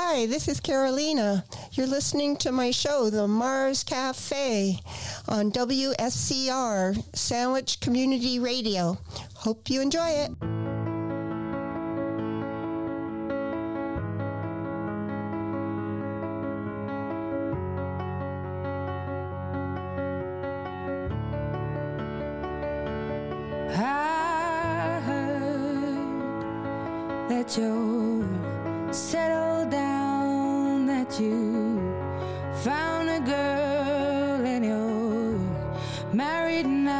Hi, this is Carolina. You're listening to my show, The Mars Cafe, on WSCR, Sandwich Community Radio. Hope you enjoy it. I heard that you settled down, that you found a girl and you're married now.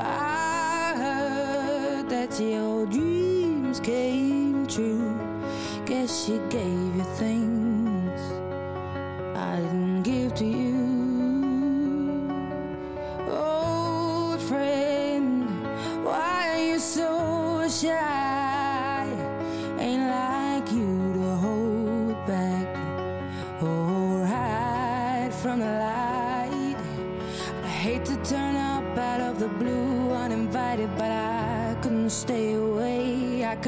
I heard that your dreams came true. Guess she gave you things I didn't give to you. So shy, ain't like you to hold back or hide from the light. I hate to turn up out of the blue uninvited, but I couldn't stay away. I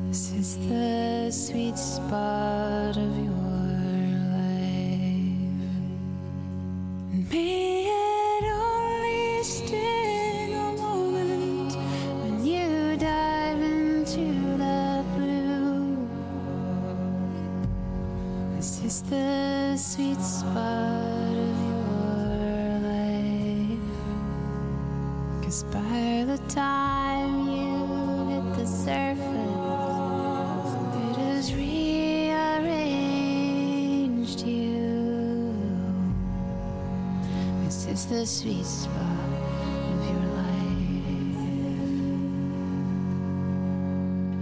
This is the sweet spot of your life. And may it only stay in a moment when you dive into the blue. This is the sweet spot of by the time you hit the surface, it has rearranged you. This is the sweet spot of your life.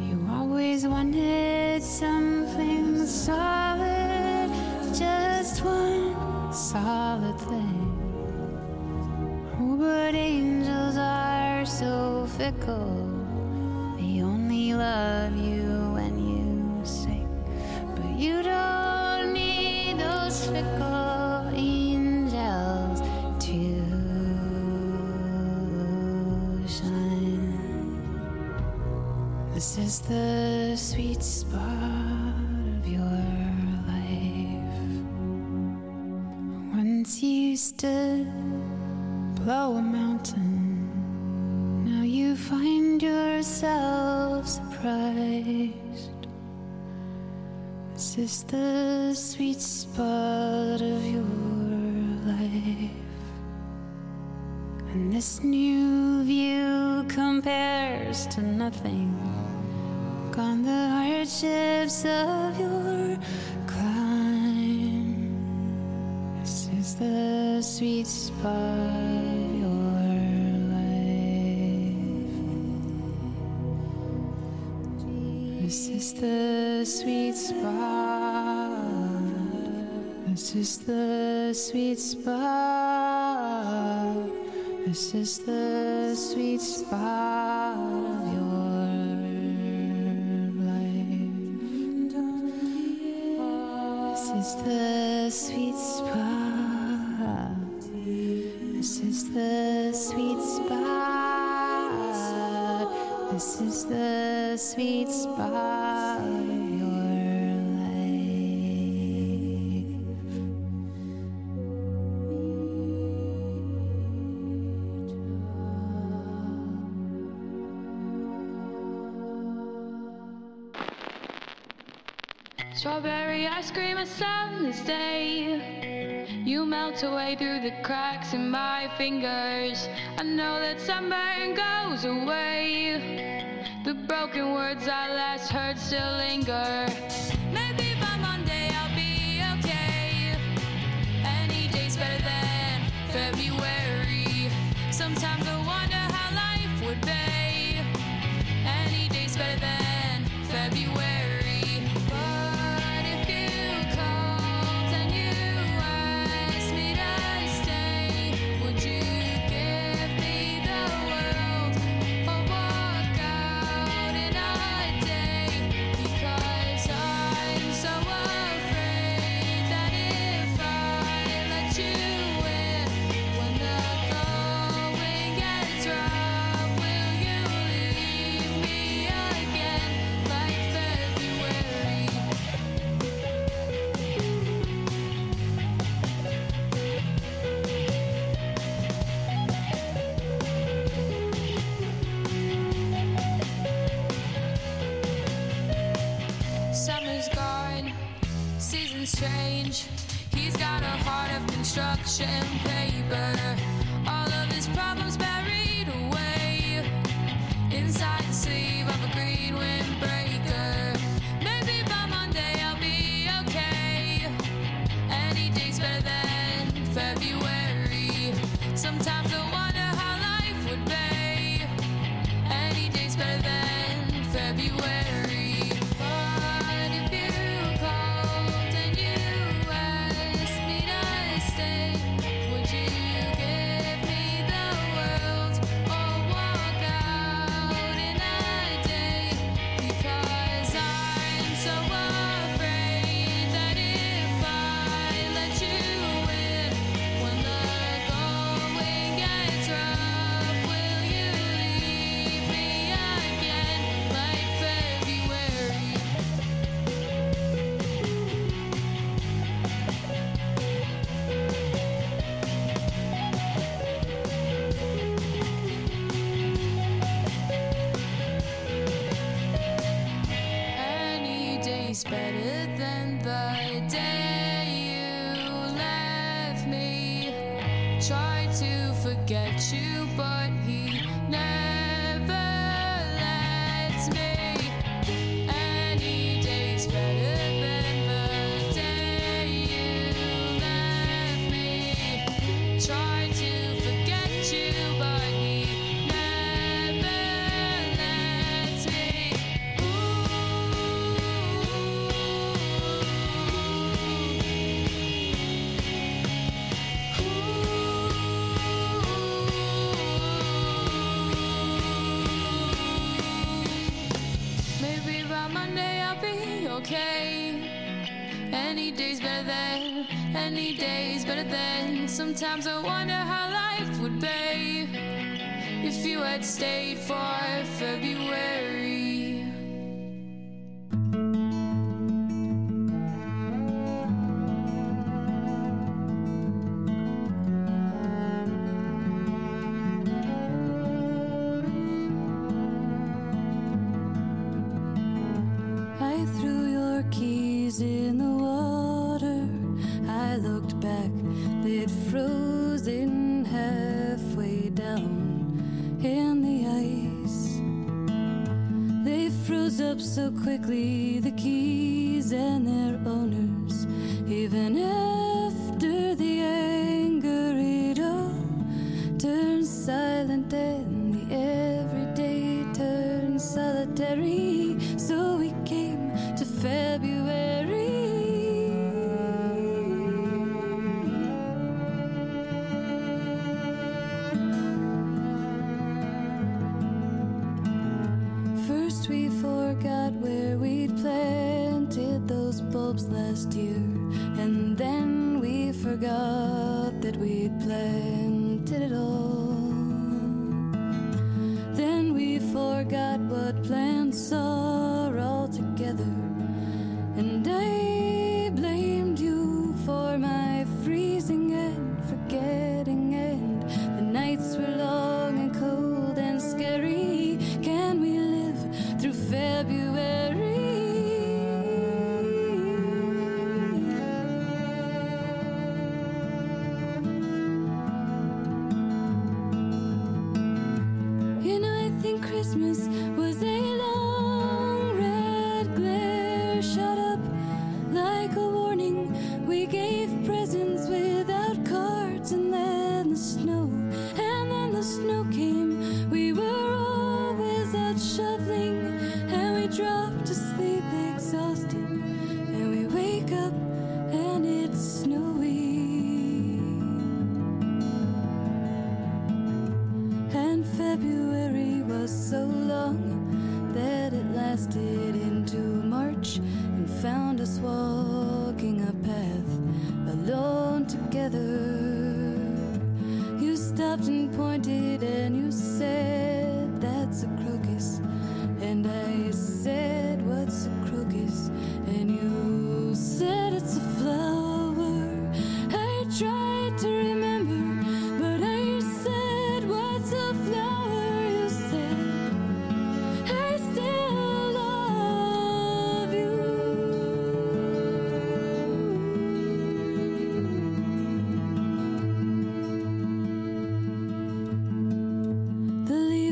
You always wanted something solid, just one solid thing. But angels are so fickle. They only love you when you sing. But you don't need those fickle angels to shine. This is the sweet spot of your life. Once you stood below a mountain, now you find yourself surprised. This is the sweet spot of your life. And this new view compares to nothing. Gone the hardships of your climb. This is the sweet spot. This is the sweet spot. This is the sweet spot. This is the sweet spot of your life. This is the sweet spot. This is the sweet spot. This is the sweet spot of your life. Strawberry ice cream and sun's day. You melt away through the cracks in my fingers. I know that sunburn goes away. The broken words I last heard still linger. Maybe by Monday I'll be okay. Any day's better than February. Sometimes I wonder how life would be. Any day's better than February. But if you called and you asked me to stay, would you give me the world or walk out? change. He's got a heart of construction paper. All of his problems buried away inside the sleeve of a green windbreaker. Maybe by Monday I'll be okay. Any day's better than February. Sometimes I wonder how life would be. Any day's better than February. Sometimes I wonder how life would be if you had stayed for February. I threw your keys in the water. I looked back. It froze in halfway down in the ice. They froze up so quickly, the keys and their owners. Even after the anger, it all turns silent and the everyday turns solitary. So we came to February. Last year, and then we forgot that we'd planted it all. Then we forgot what plants are altogether, and I blamed you for my freezing and forgetting, and the nights were long and cold and scary. Can we live through February?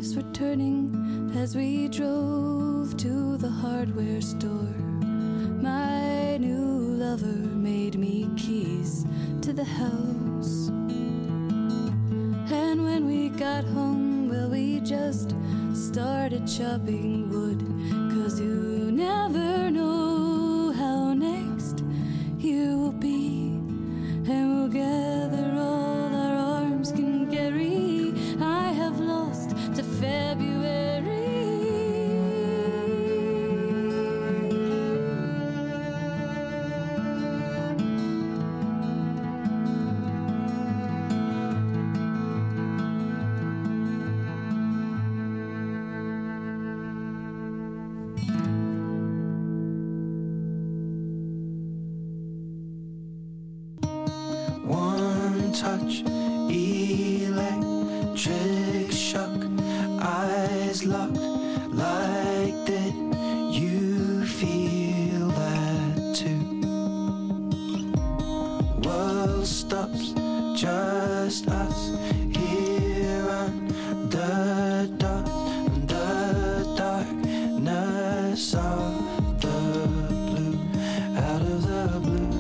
lives were turning as we drove to the hardware store. My new lover made me keys to the house. And when we got home, well, we just started chopping wood, 'cause you never know how next you will be. And we'll gather all our arms can carry. I have lost to February. Touch, electric shock, eyes locked like that. You feel that too. World stops, just us here on the dots, on the darkness of the blue, out of the blue.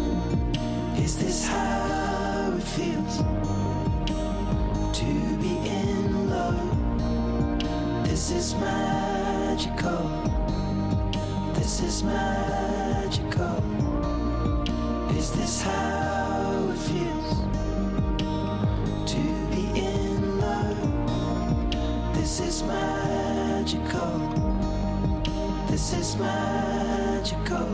Is this how feels to be in love? This is magical. This is magical. Is this how it feels to be in love? This is magical. This is magical.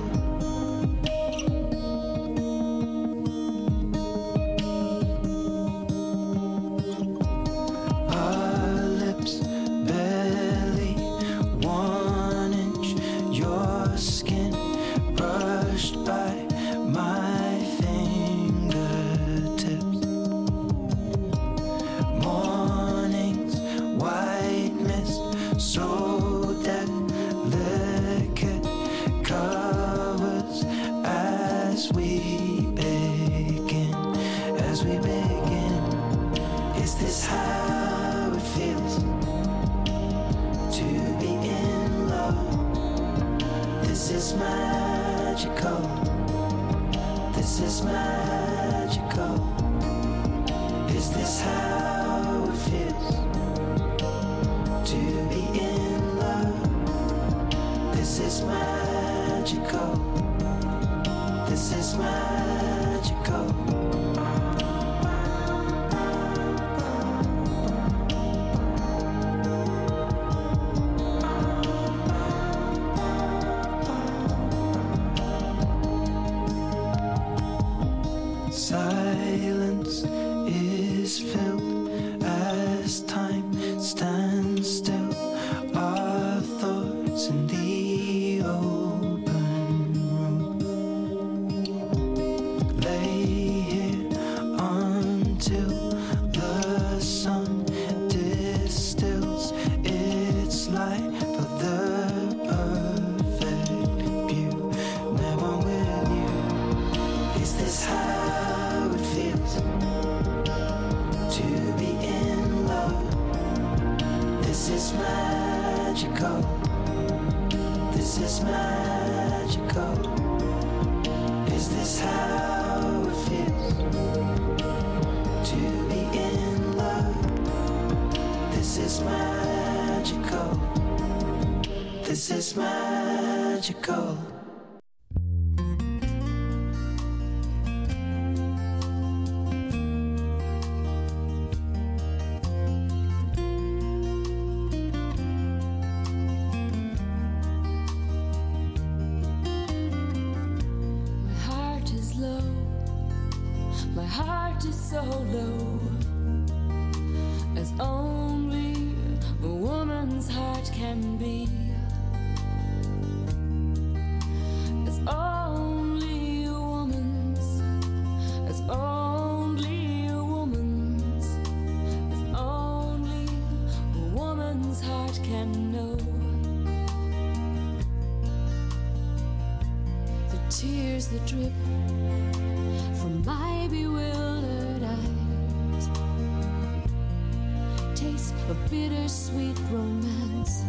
years of bittersweet romance.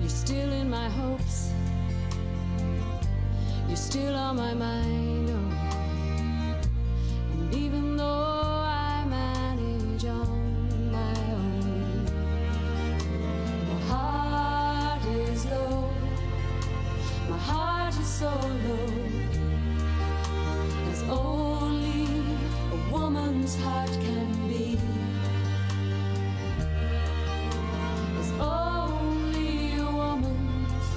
You're still in my hopes, you're still on my mind, oh. And even though I manage on my own, my heart is low, my heart is so low. Heart can be. There's only a woman's.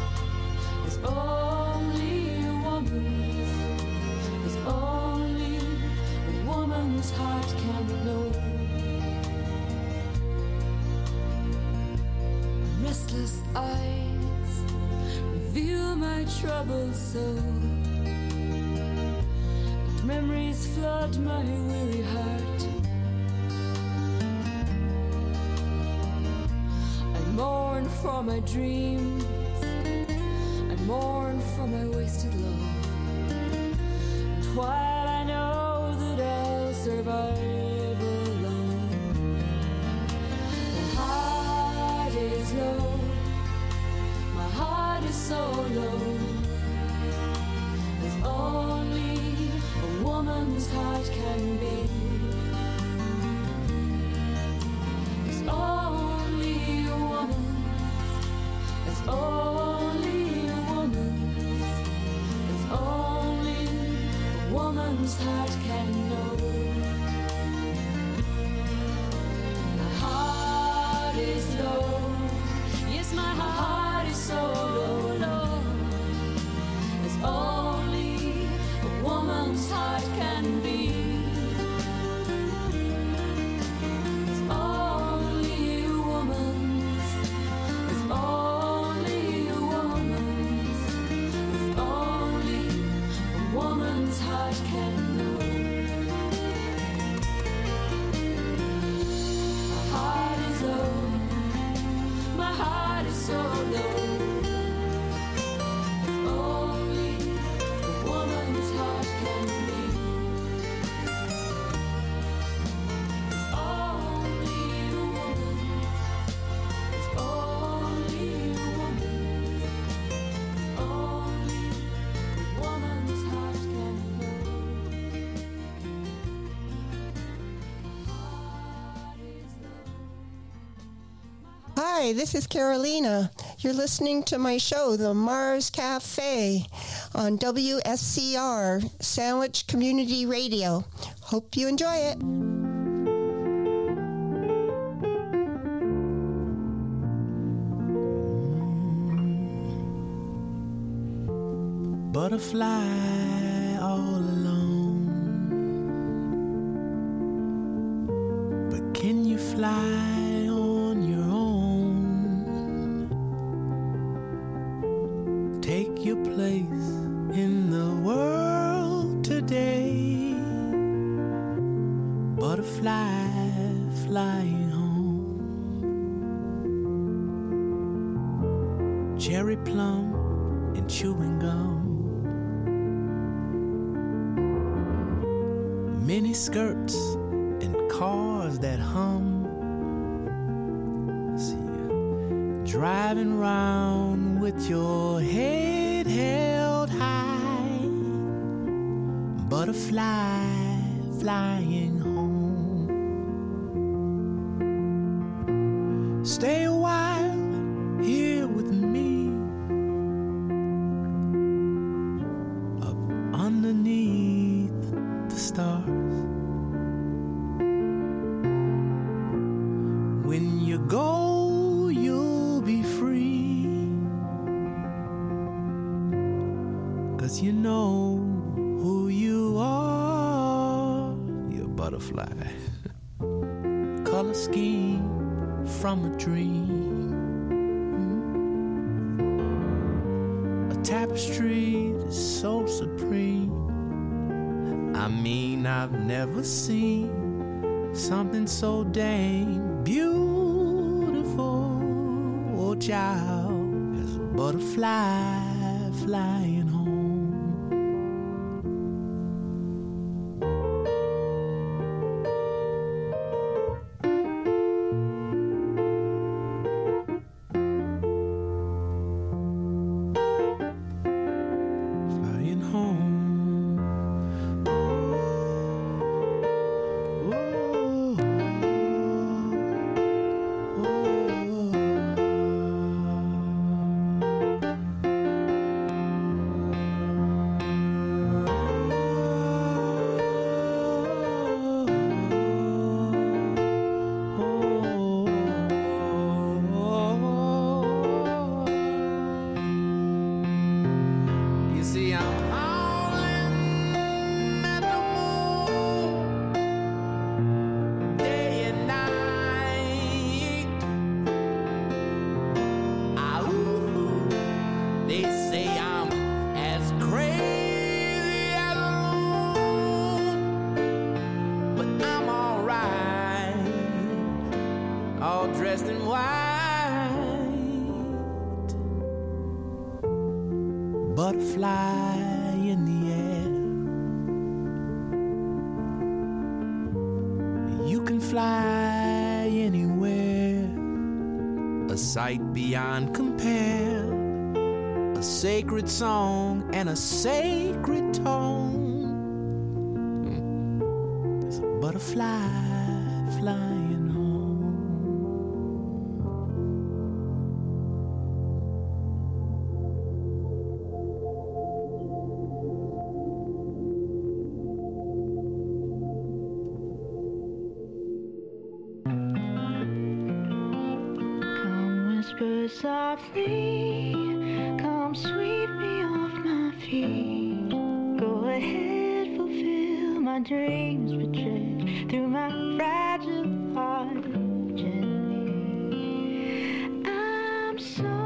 There's only a woman's. There's only a woman's heart can know. Restless eyes reveal my troubled soul, and memories flood my weary heart. For my dreams, I mourn for my wasted love. And while I know that I'll survive alone, my heart is low, my heart is so low. As only a woman's heart can be. Only a woman, it's only a woman's heart can know. My heart is low, yes, my heart is so low, low. It's only a woman's heart can be. It's only a woman's, it's only. Hi, this is Carolina. You're listening to my show, The Mars Cafe, on WSCR, Sandwich Community Radio. Hope you enjoy it. Butterfly all alone, but can you fly on your own? Take your place in the world today, butterfly flying home. Cherry plum and chewing gum, mini skirts and cars that hum. See you driving round with your head held high, butterfly flying home. Stay a while here with me, up underneath the stars. Go, you'll be free, 'cause you know who you are. You're a butterfly. Color scheme from a dream, a tapestry that's so supreme. I mean, I've never seen something so dang beautiful. Child, there's a butterfly flying home. all dressed in white, butterfly in the air. You can fly anywhere, a sight beyond compare, a sacred song and a sacred tone. There's a butterfly flying home. Come whisper softly, come sweep me off my feet. Go ahead, fulfill my dreams, project through my fragile heart gently. I'm so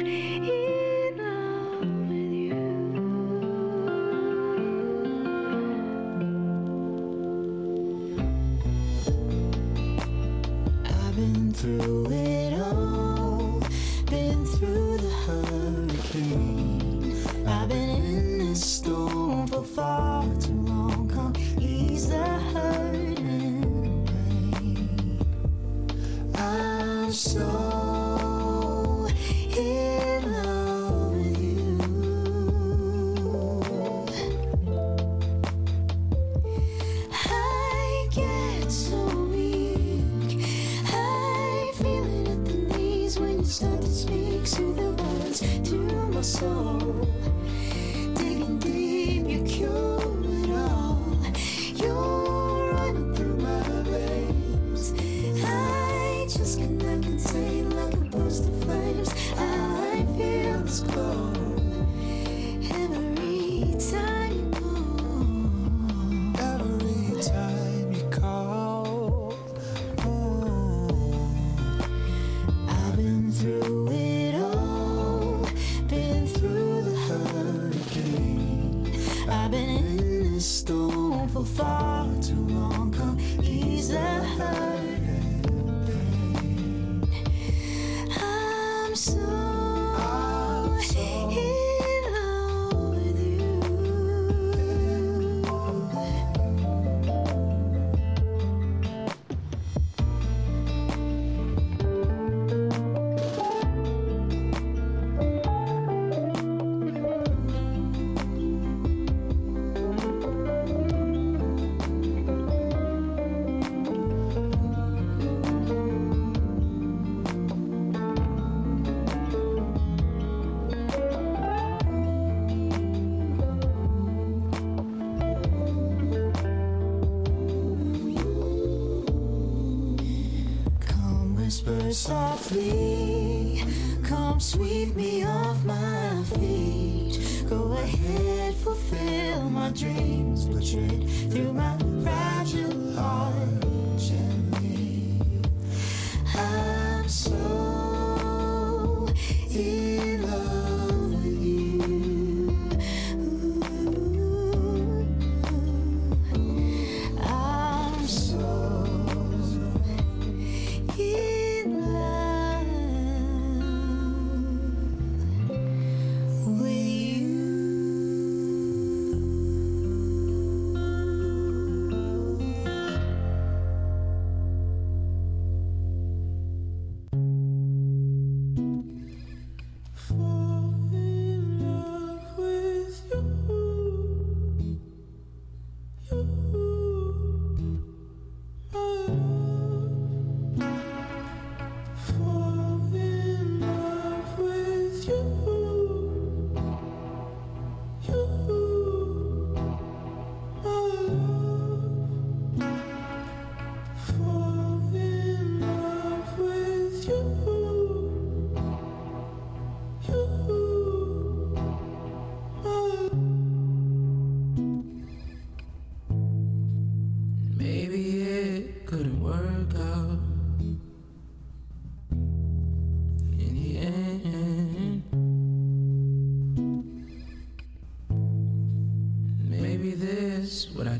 in love with you. I've been through it all, been through the hurricane. I've been in this storm for far too long. Come ease the hurt and pain. I'm so in love with you. I get so weak, I feel it at the knees when you start to speak. Through the words, through my soul, digging deep, you cure. Far too long, come ease the hurt and pain. I'm so in love with softly, come sweep me off my feet. Go ahead, fulfill my dreams, but tread through my fragile heart gently. I'm so in love with you. I'm so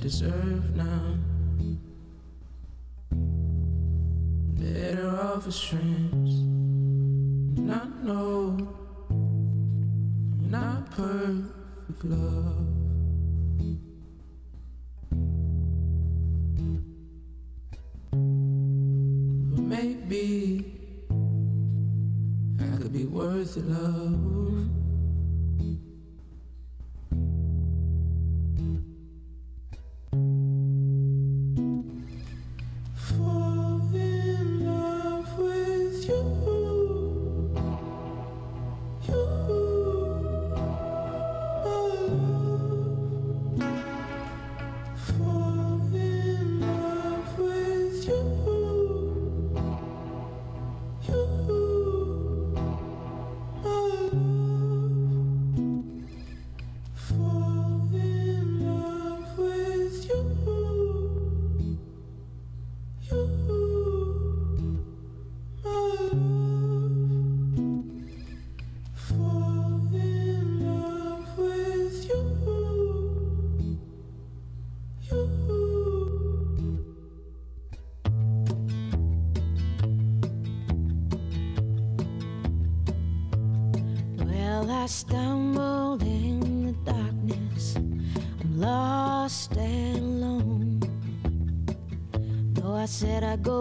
deserve now. better off as friends. And I know I'm not perfect for love. But maybe I could be worth the love.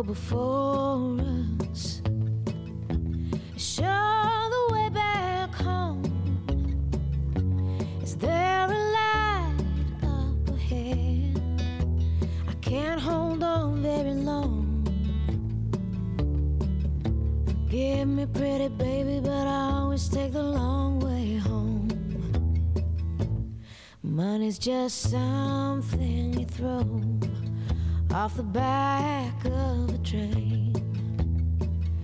Before us, show the way back home. Is there a light up ahead? I can't hold on very long. Forgive me, pretty baby, but I always take the long way home. Money's just something you throw off the back of a train.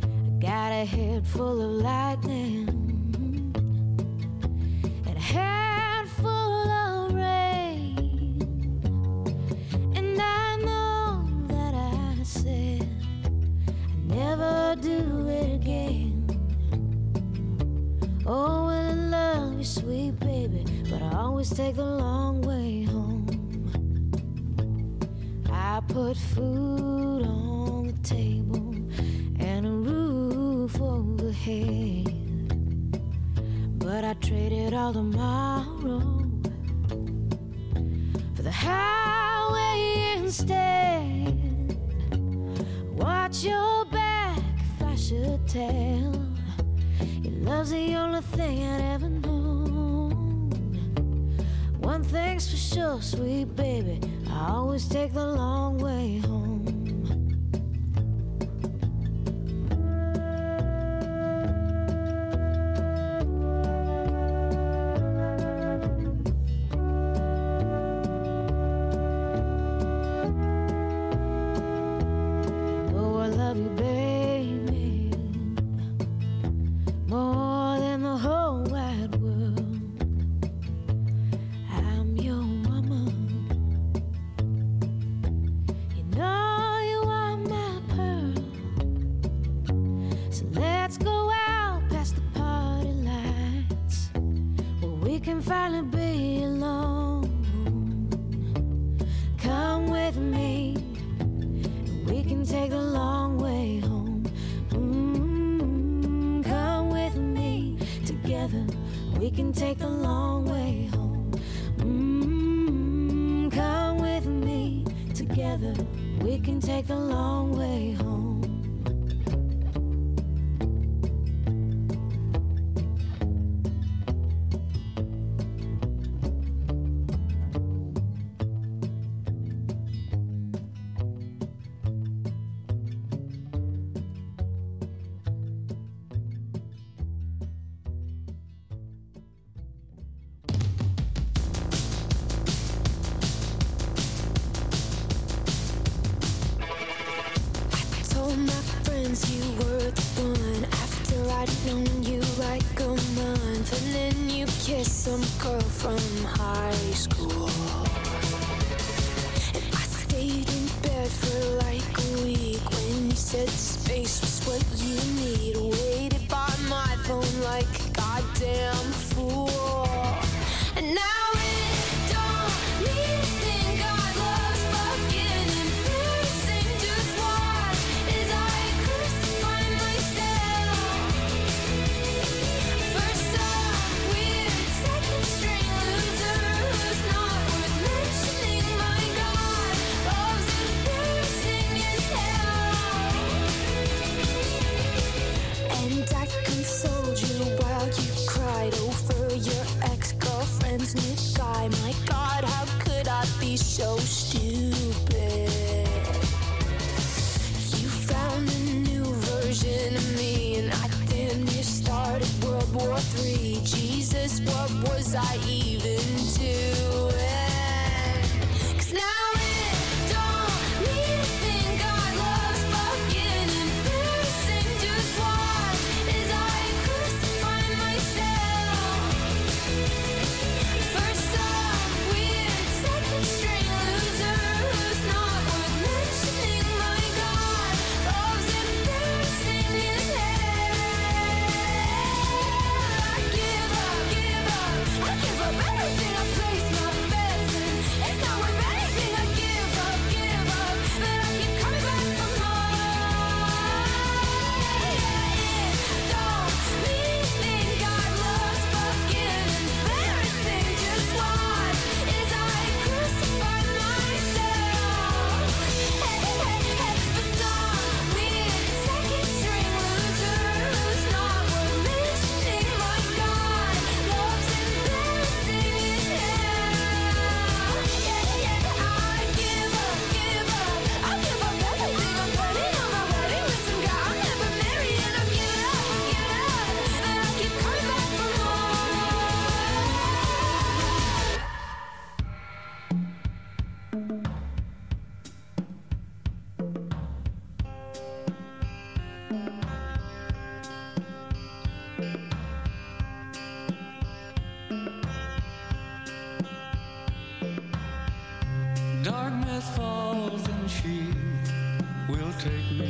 I got a head full of lightning and a head full of rain. And I know that I said I'd never do it again. Oh, well, I love you, sweet baby, but I always take the long way home. I put food on the table and a roof overhead, but I traded all tomorrow for the highway instead. Watch your back if I should tell. Your love's the only thing I'd ever known. One thing's for sure, sweet baby, I always take the long way home. Oh, I love you, baby, more than the whole wide world. I'm your woman. Can finally be alone. Come with me, and we can take the long way home. Mm-hmm. Come with me, together we can take the long way home. Mm-hmm. Come with me, together we can take the long way home. Cause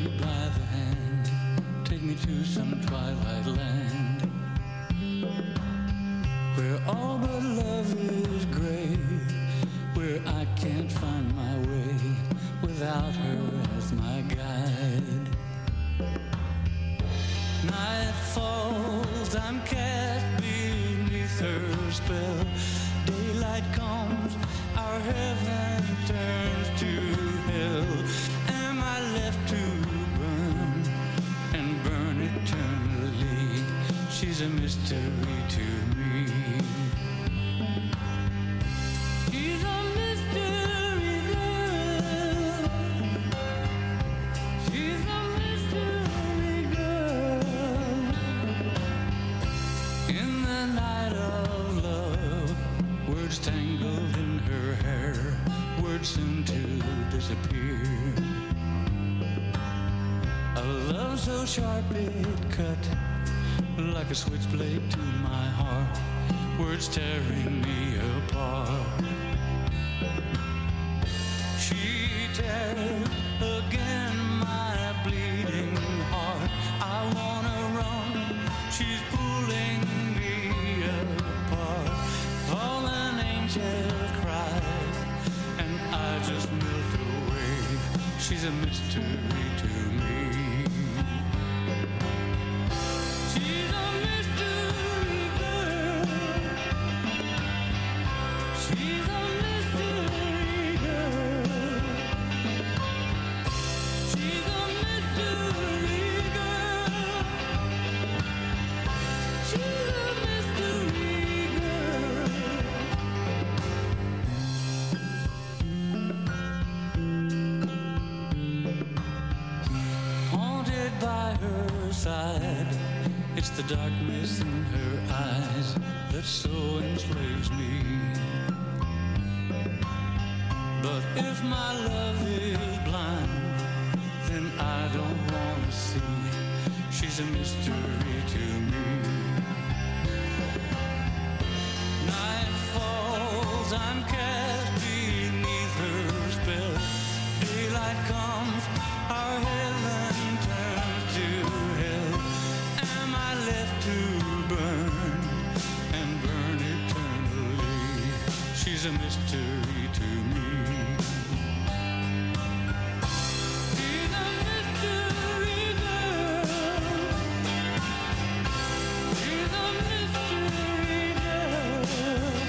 me by the hand, take me to some twilight land, where all but love is gray, where I can't find my way without her as my guide. Night falls, I'm cast beneath her spell. Daylight comes, our heaven turns to hell. Am I left to burn and burn eternally? She's a mystery to me. She's a mystery girl. She's a mystery girl. In the night of love, words tangled in her hair, words soon to disappear. A love so sharp it cut like a switchblade to my heart, words tearing me apart. She tears again my bleeding heart. I wanna run, she's pulling me apart. Fallen angels cry and I just melt away. She's a mystery to me. She's a mystery girl. She's a mystery girl. She's a mystery girl. She's a mystery girl. Haunted by her side, it's the darkness in her eyes that so enslaves me. But if my love is blind, then I don't want to see. She's a mystery to me. Night falls, I'm cast beneath her spell. Daylight comes, our heaven turns to hell. Left to burn and burn eternally. She's a mystery to me. She's a mystery girl. She's a mystery girl. She's a mystery girl. She's a mystery girl.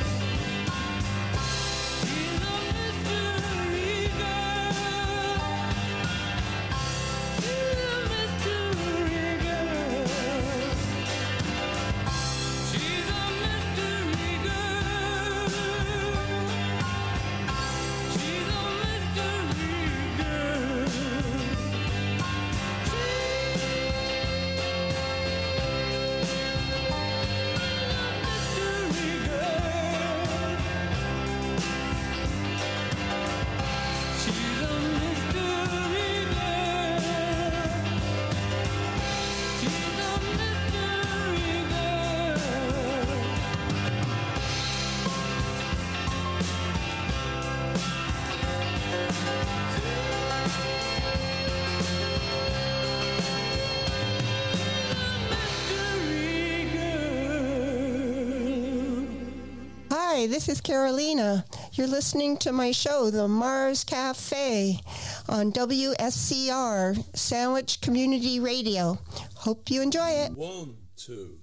Hi, this is Carolina. You're listening to my show, The Mars Cafe, on WSCR, Sandwich Community Radio. Hope you enjoy it. 1, 2,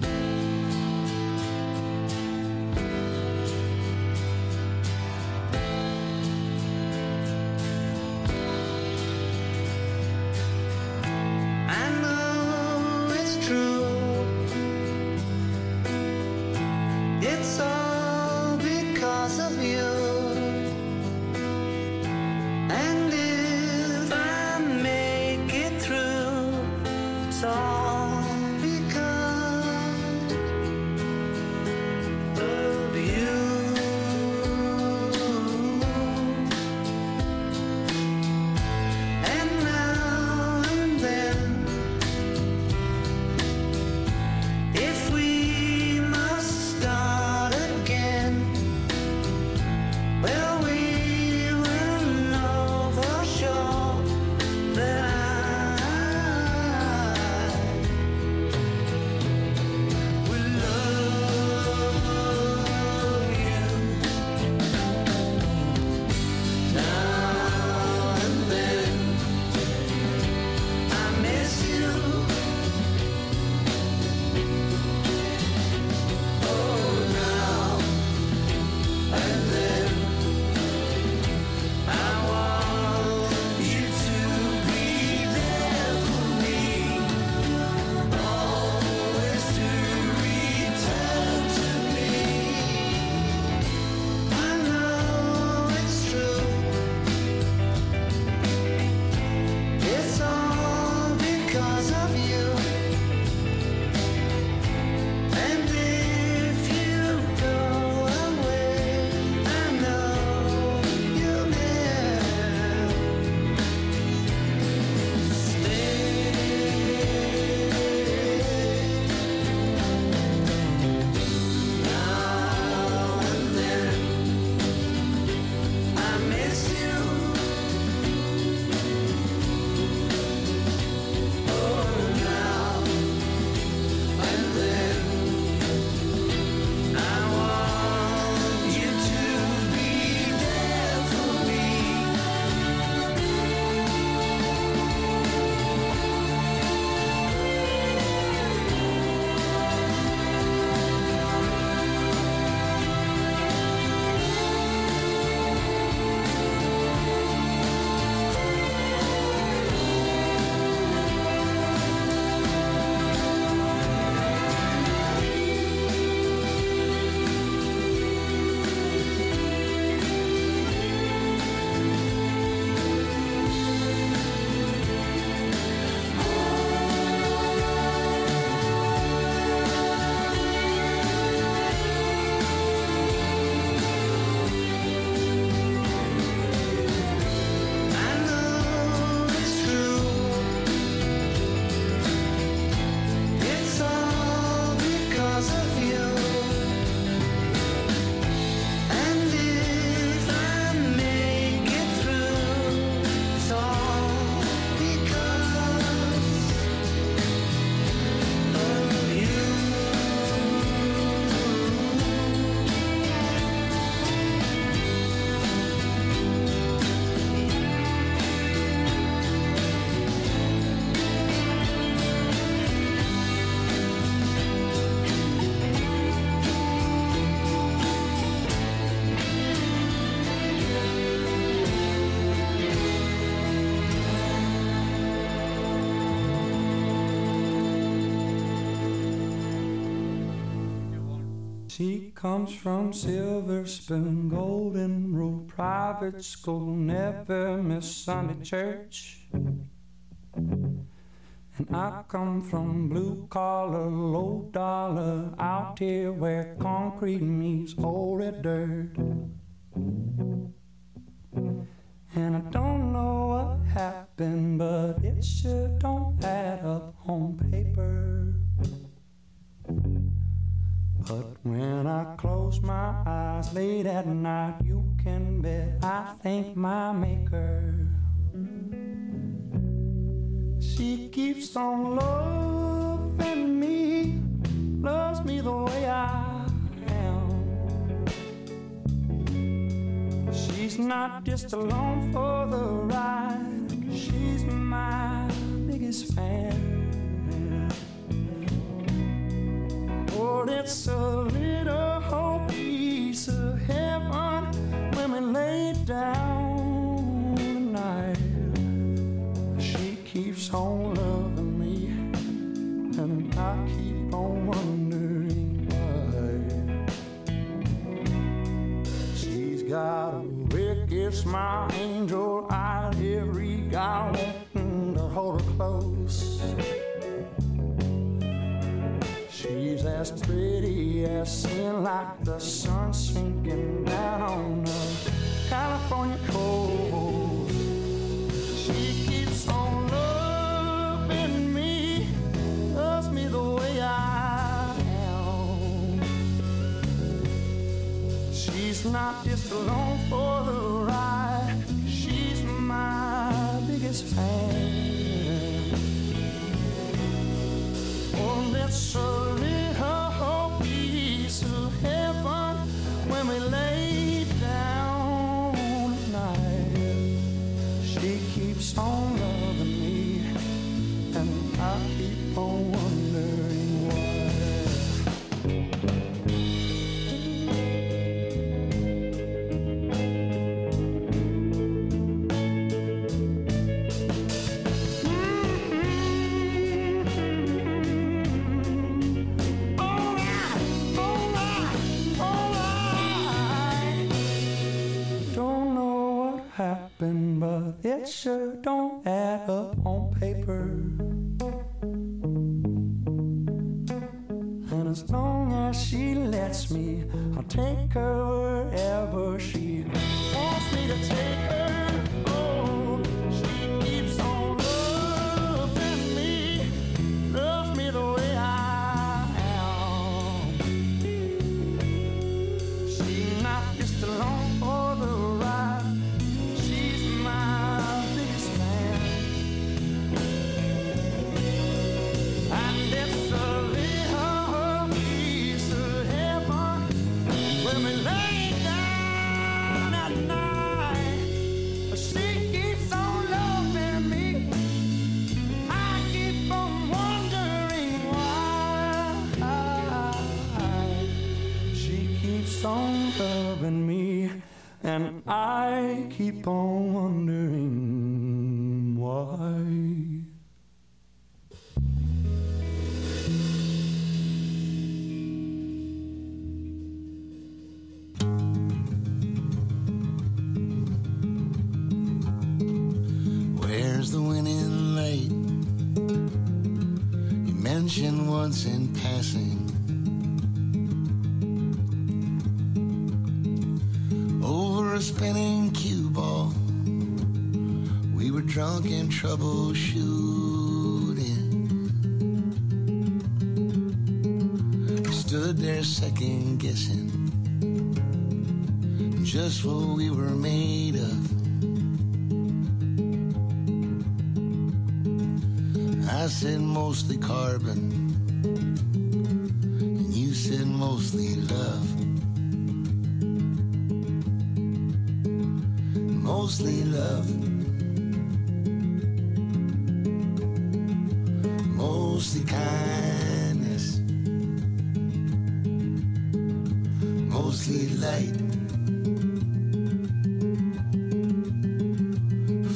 3. All She comes from Silver Spoon, Golden Rule, private school, never miss Sunday church. And I come from blue collar, low dollar, out here where concrete meets old dirt. And I don't know what happened, but it sure don't add up on paper. But when I close my eyes late at night, you can bet I thank my maker. She keeps on loving me, loves me the way I am. She's not just along for the ride, she's my biggest fan. Oh, it's a little whole piece of heaven when we lay down the night. Keeps on loving me, and I keep on wondering why. She's got a wicked smile, angel eye, every guy wanting to hold her close. She's as pretty as sin, like the sun sinking down on the California coast. She keeps on loves me the way I am. She's not just along for the ride, she's my biggest fan. Oh, that's a little piece of heaven when we lay down at night. She keeps on loving me, and I keep on wondering why. But it sure don't add up on paper. And as long as she lets me, I'll take her wherever she wants me to take her. Oh, she keeps on loving me, loves me the way I am. She's not just along for the ride, on loving me, and I keep on wondering why. Where's the winning late? You mentioned once in passing. A spinning cue ball, we were drunk and troubleshooting. Stood there second guessing just what we were made of. I said mostly carbon, and you said mostly love. Mostly love, mostly kindness, mostly light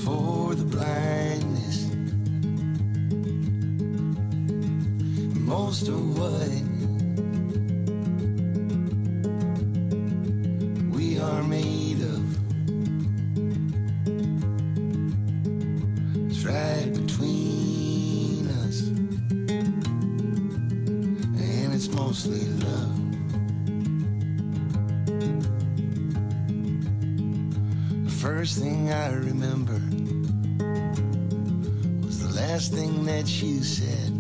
for the blindness. Most of what is right between us, and it's mostly love. The first thing I remember was the last thing that you said.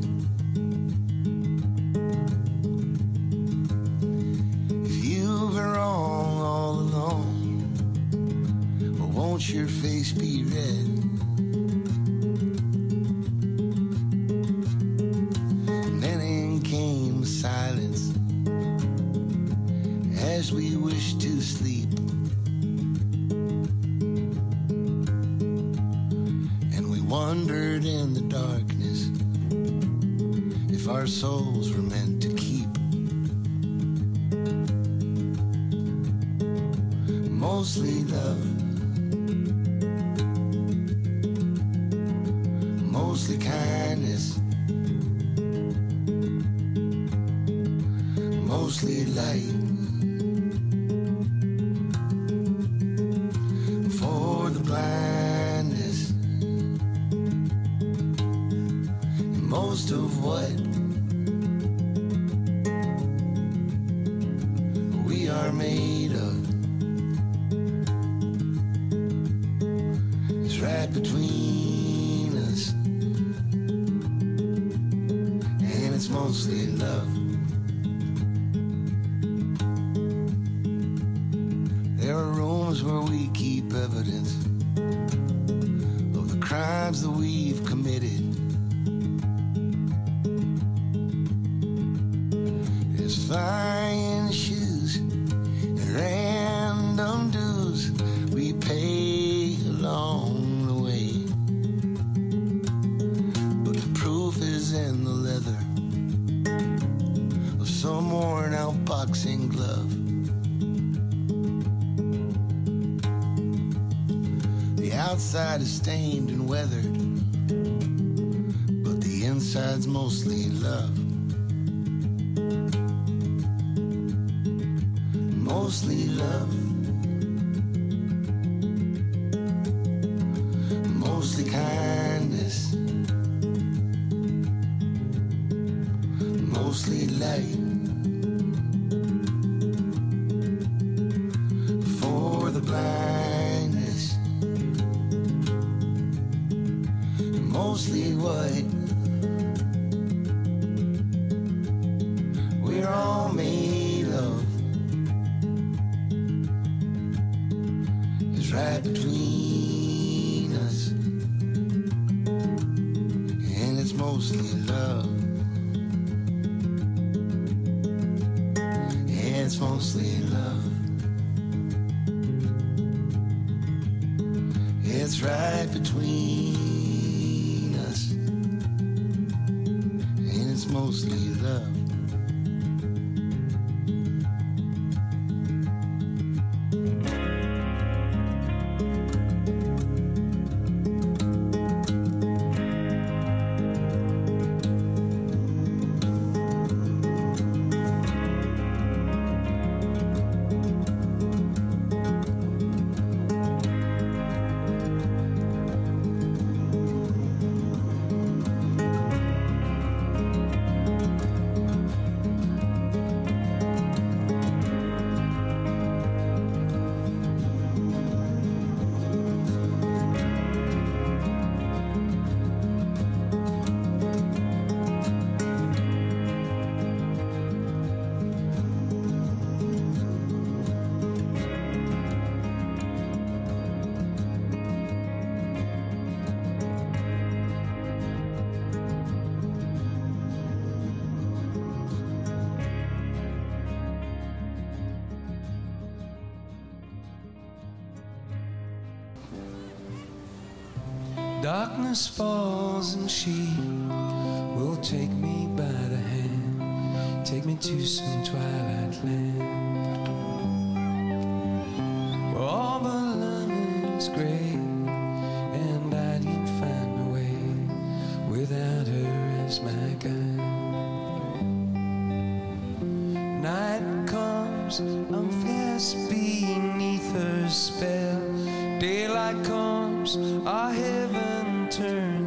If you were wrong all alone, well, won't your face be red? Our souls were meant to keep. Mostly love, mostly kindness, mostly light. For the blindness, and most of what made of is right between us, and it's mostly love. There are rooms where we keep evidence of the crimes that we've committed. It's flying shoes, random dues we pay along the way, but the proof is in the leather of some worn out boxing glove. The outside is stained and weathered, but the inside's mostly love. Mostly love, mostly kindness, mostly light. For the blindness, mostly white. Right between us, and it's mostly love. Yeah, it's mostly love. It's right between us, and it's mostly love. Darkness falls and she will take me by the hand, take me to some twilight land, where all the line is grey, and I can find my way without her as my guide. Night comes, I'm fierce beneath her spell. Daylight comes, our heaven turns.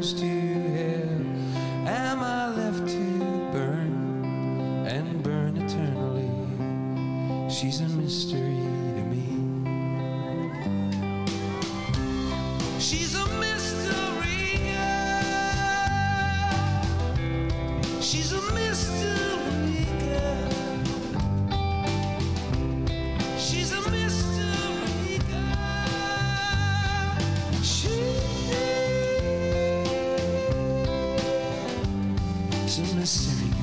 She's a mystery girl.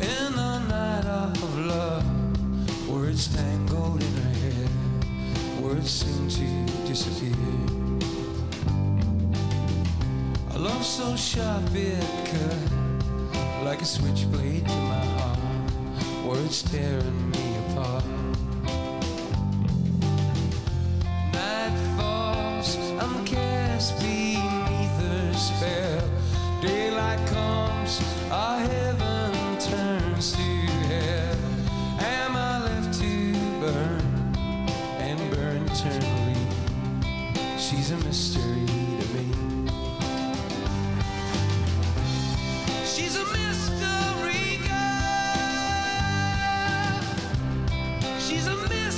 In the night of love, words tangled in her head, words seem to disappear. A love so sharp it cut like a switchblade to my heart, words tearing me apart. I'm cast beneath her spell. Daylight comes, our heaven turns to hell. Am I left to burn and burn eternally? She's a mystery to me. She's a mystery girl. She's a mystery.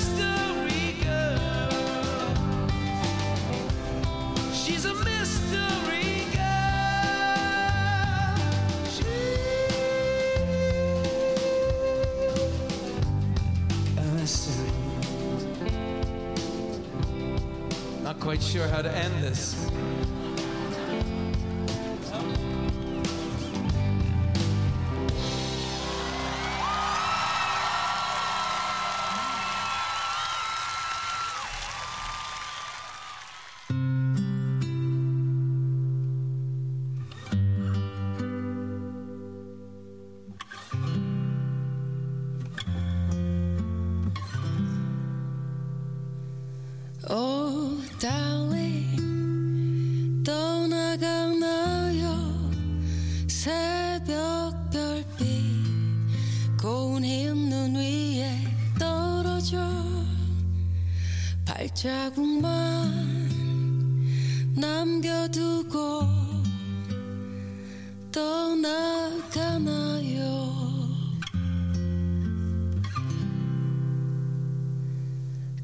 She's a mystery girl. She's a mystery. Not quite sure how to end this.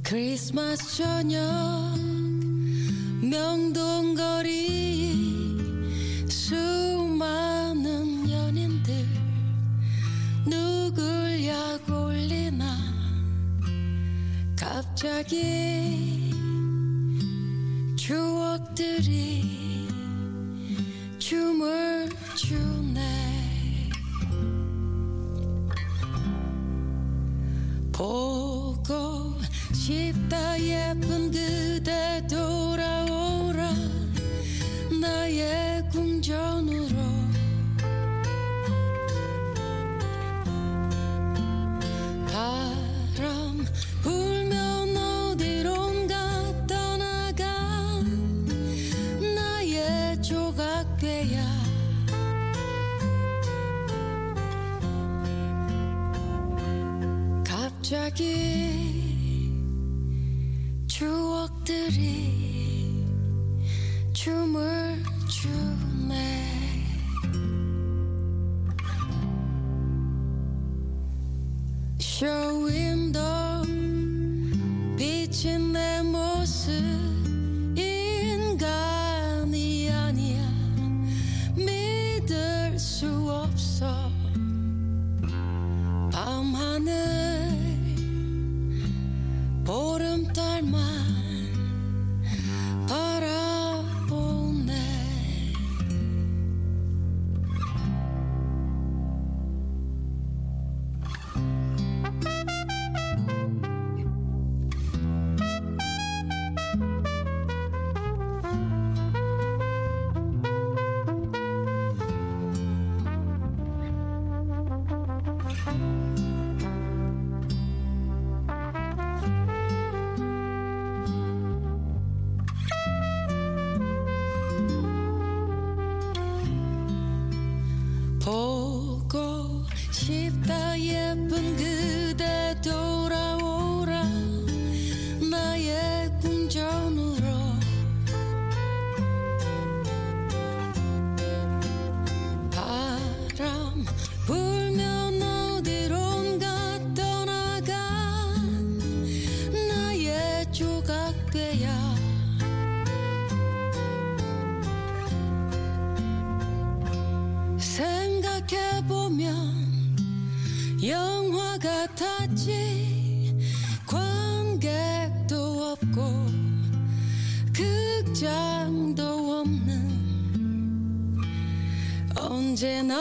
크리스마스 저녁 명동 거리 수많은 연인들 누굴 약올리나 갑자기 추억들이 춤을 추네 보고 싶다 예쁜 그대 돌아오라 나의 궁전으로 바람 불면 어디론가 떠나가 나의 조각배야 갑자기 추억들이 춤을 추네 쇼 윈도 비친 내 모습 인간이 아니야 믿을 수 없어 밤하늘 보름달만 바라보네 언제나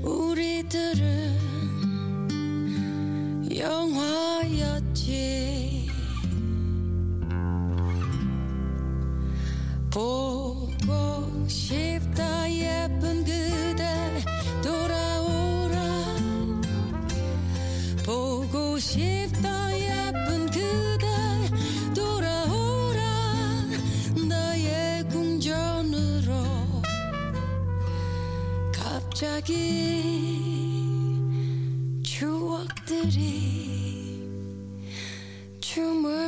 우리들은 영화였지. 보고 싶다 예쁜 그대 돌아오라. 보고 싶다 예쁜 그대 돌아오라. 나의 궁전으로 갑자기 추억들이 춤을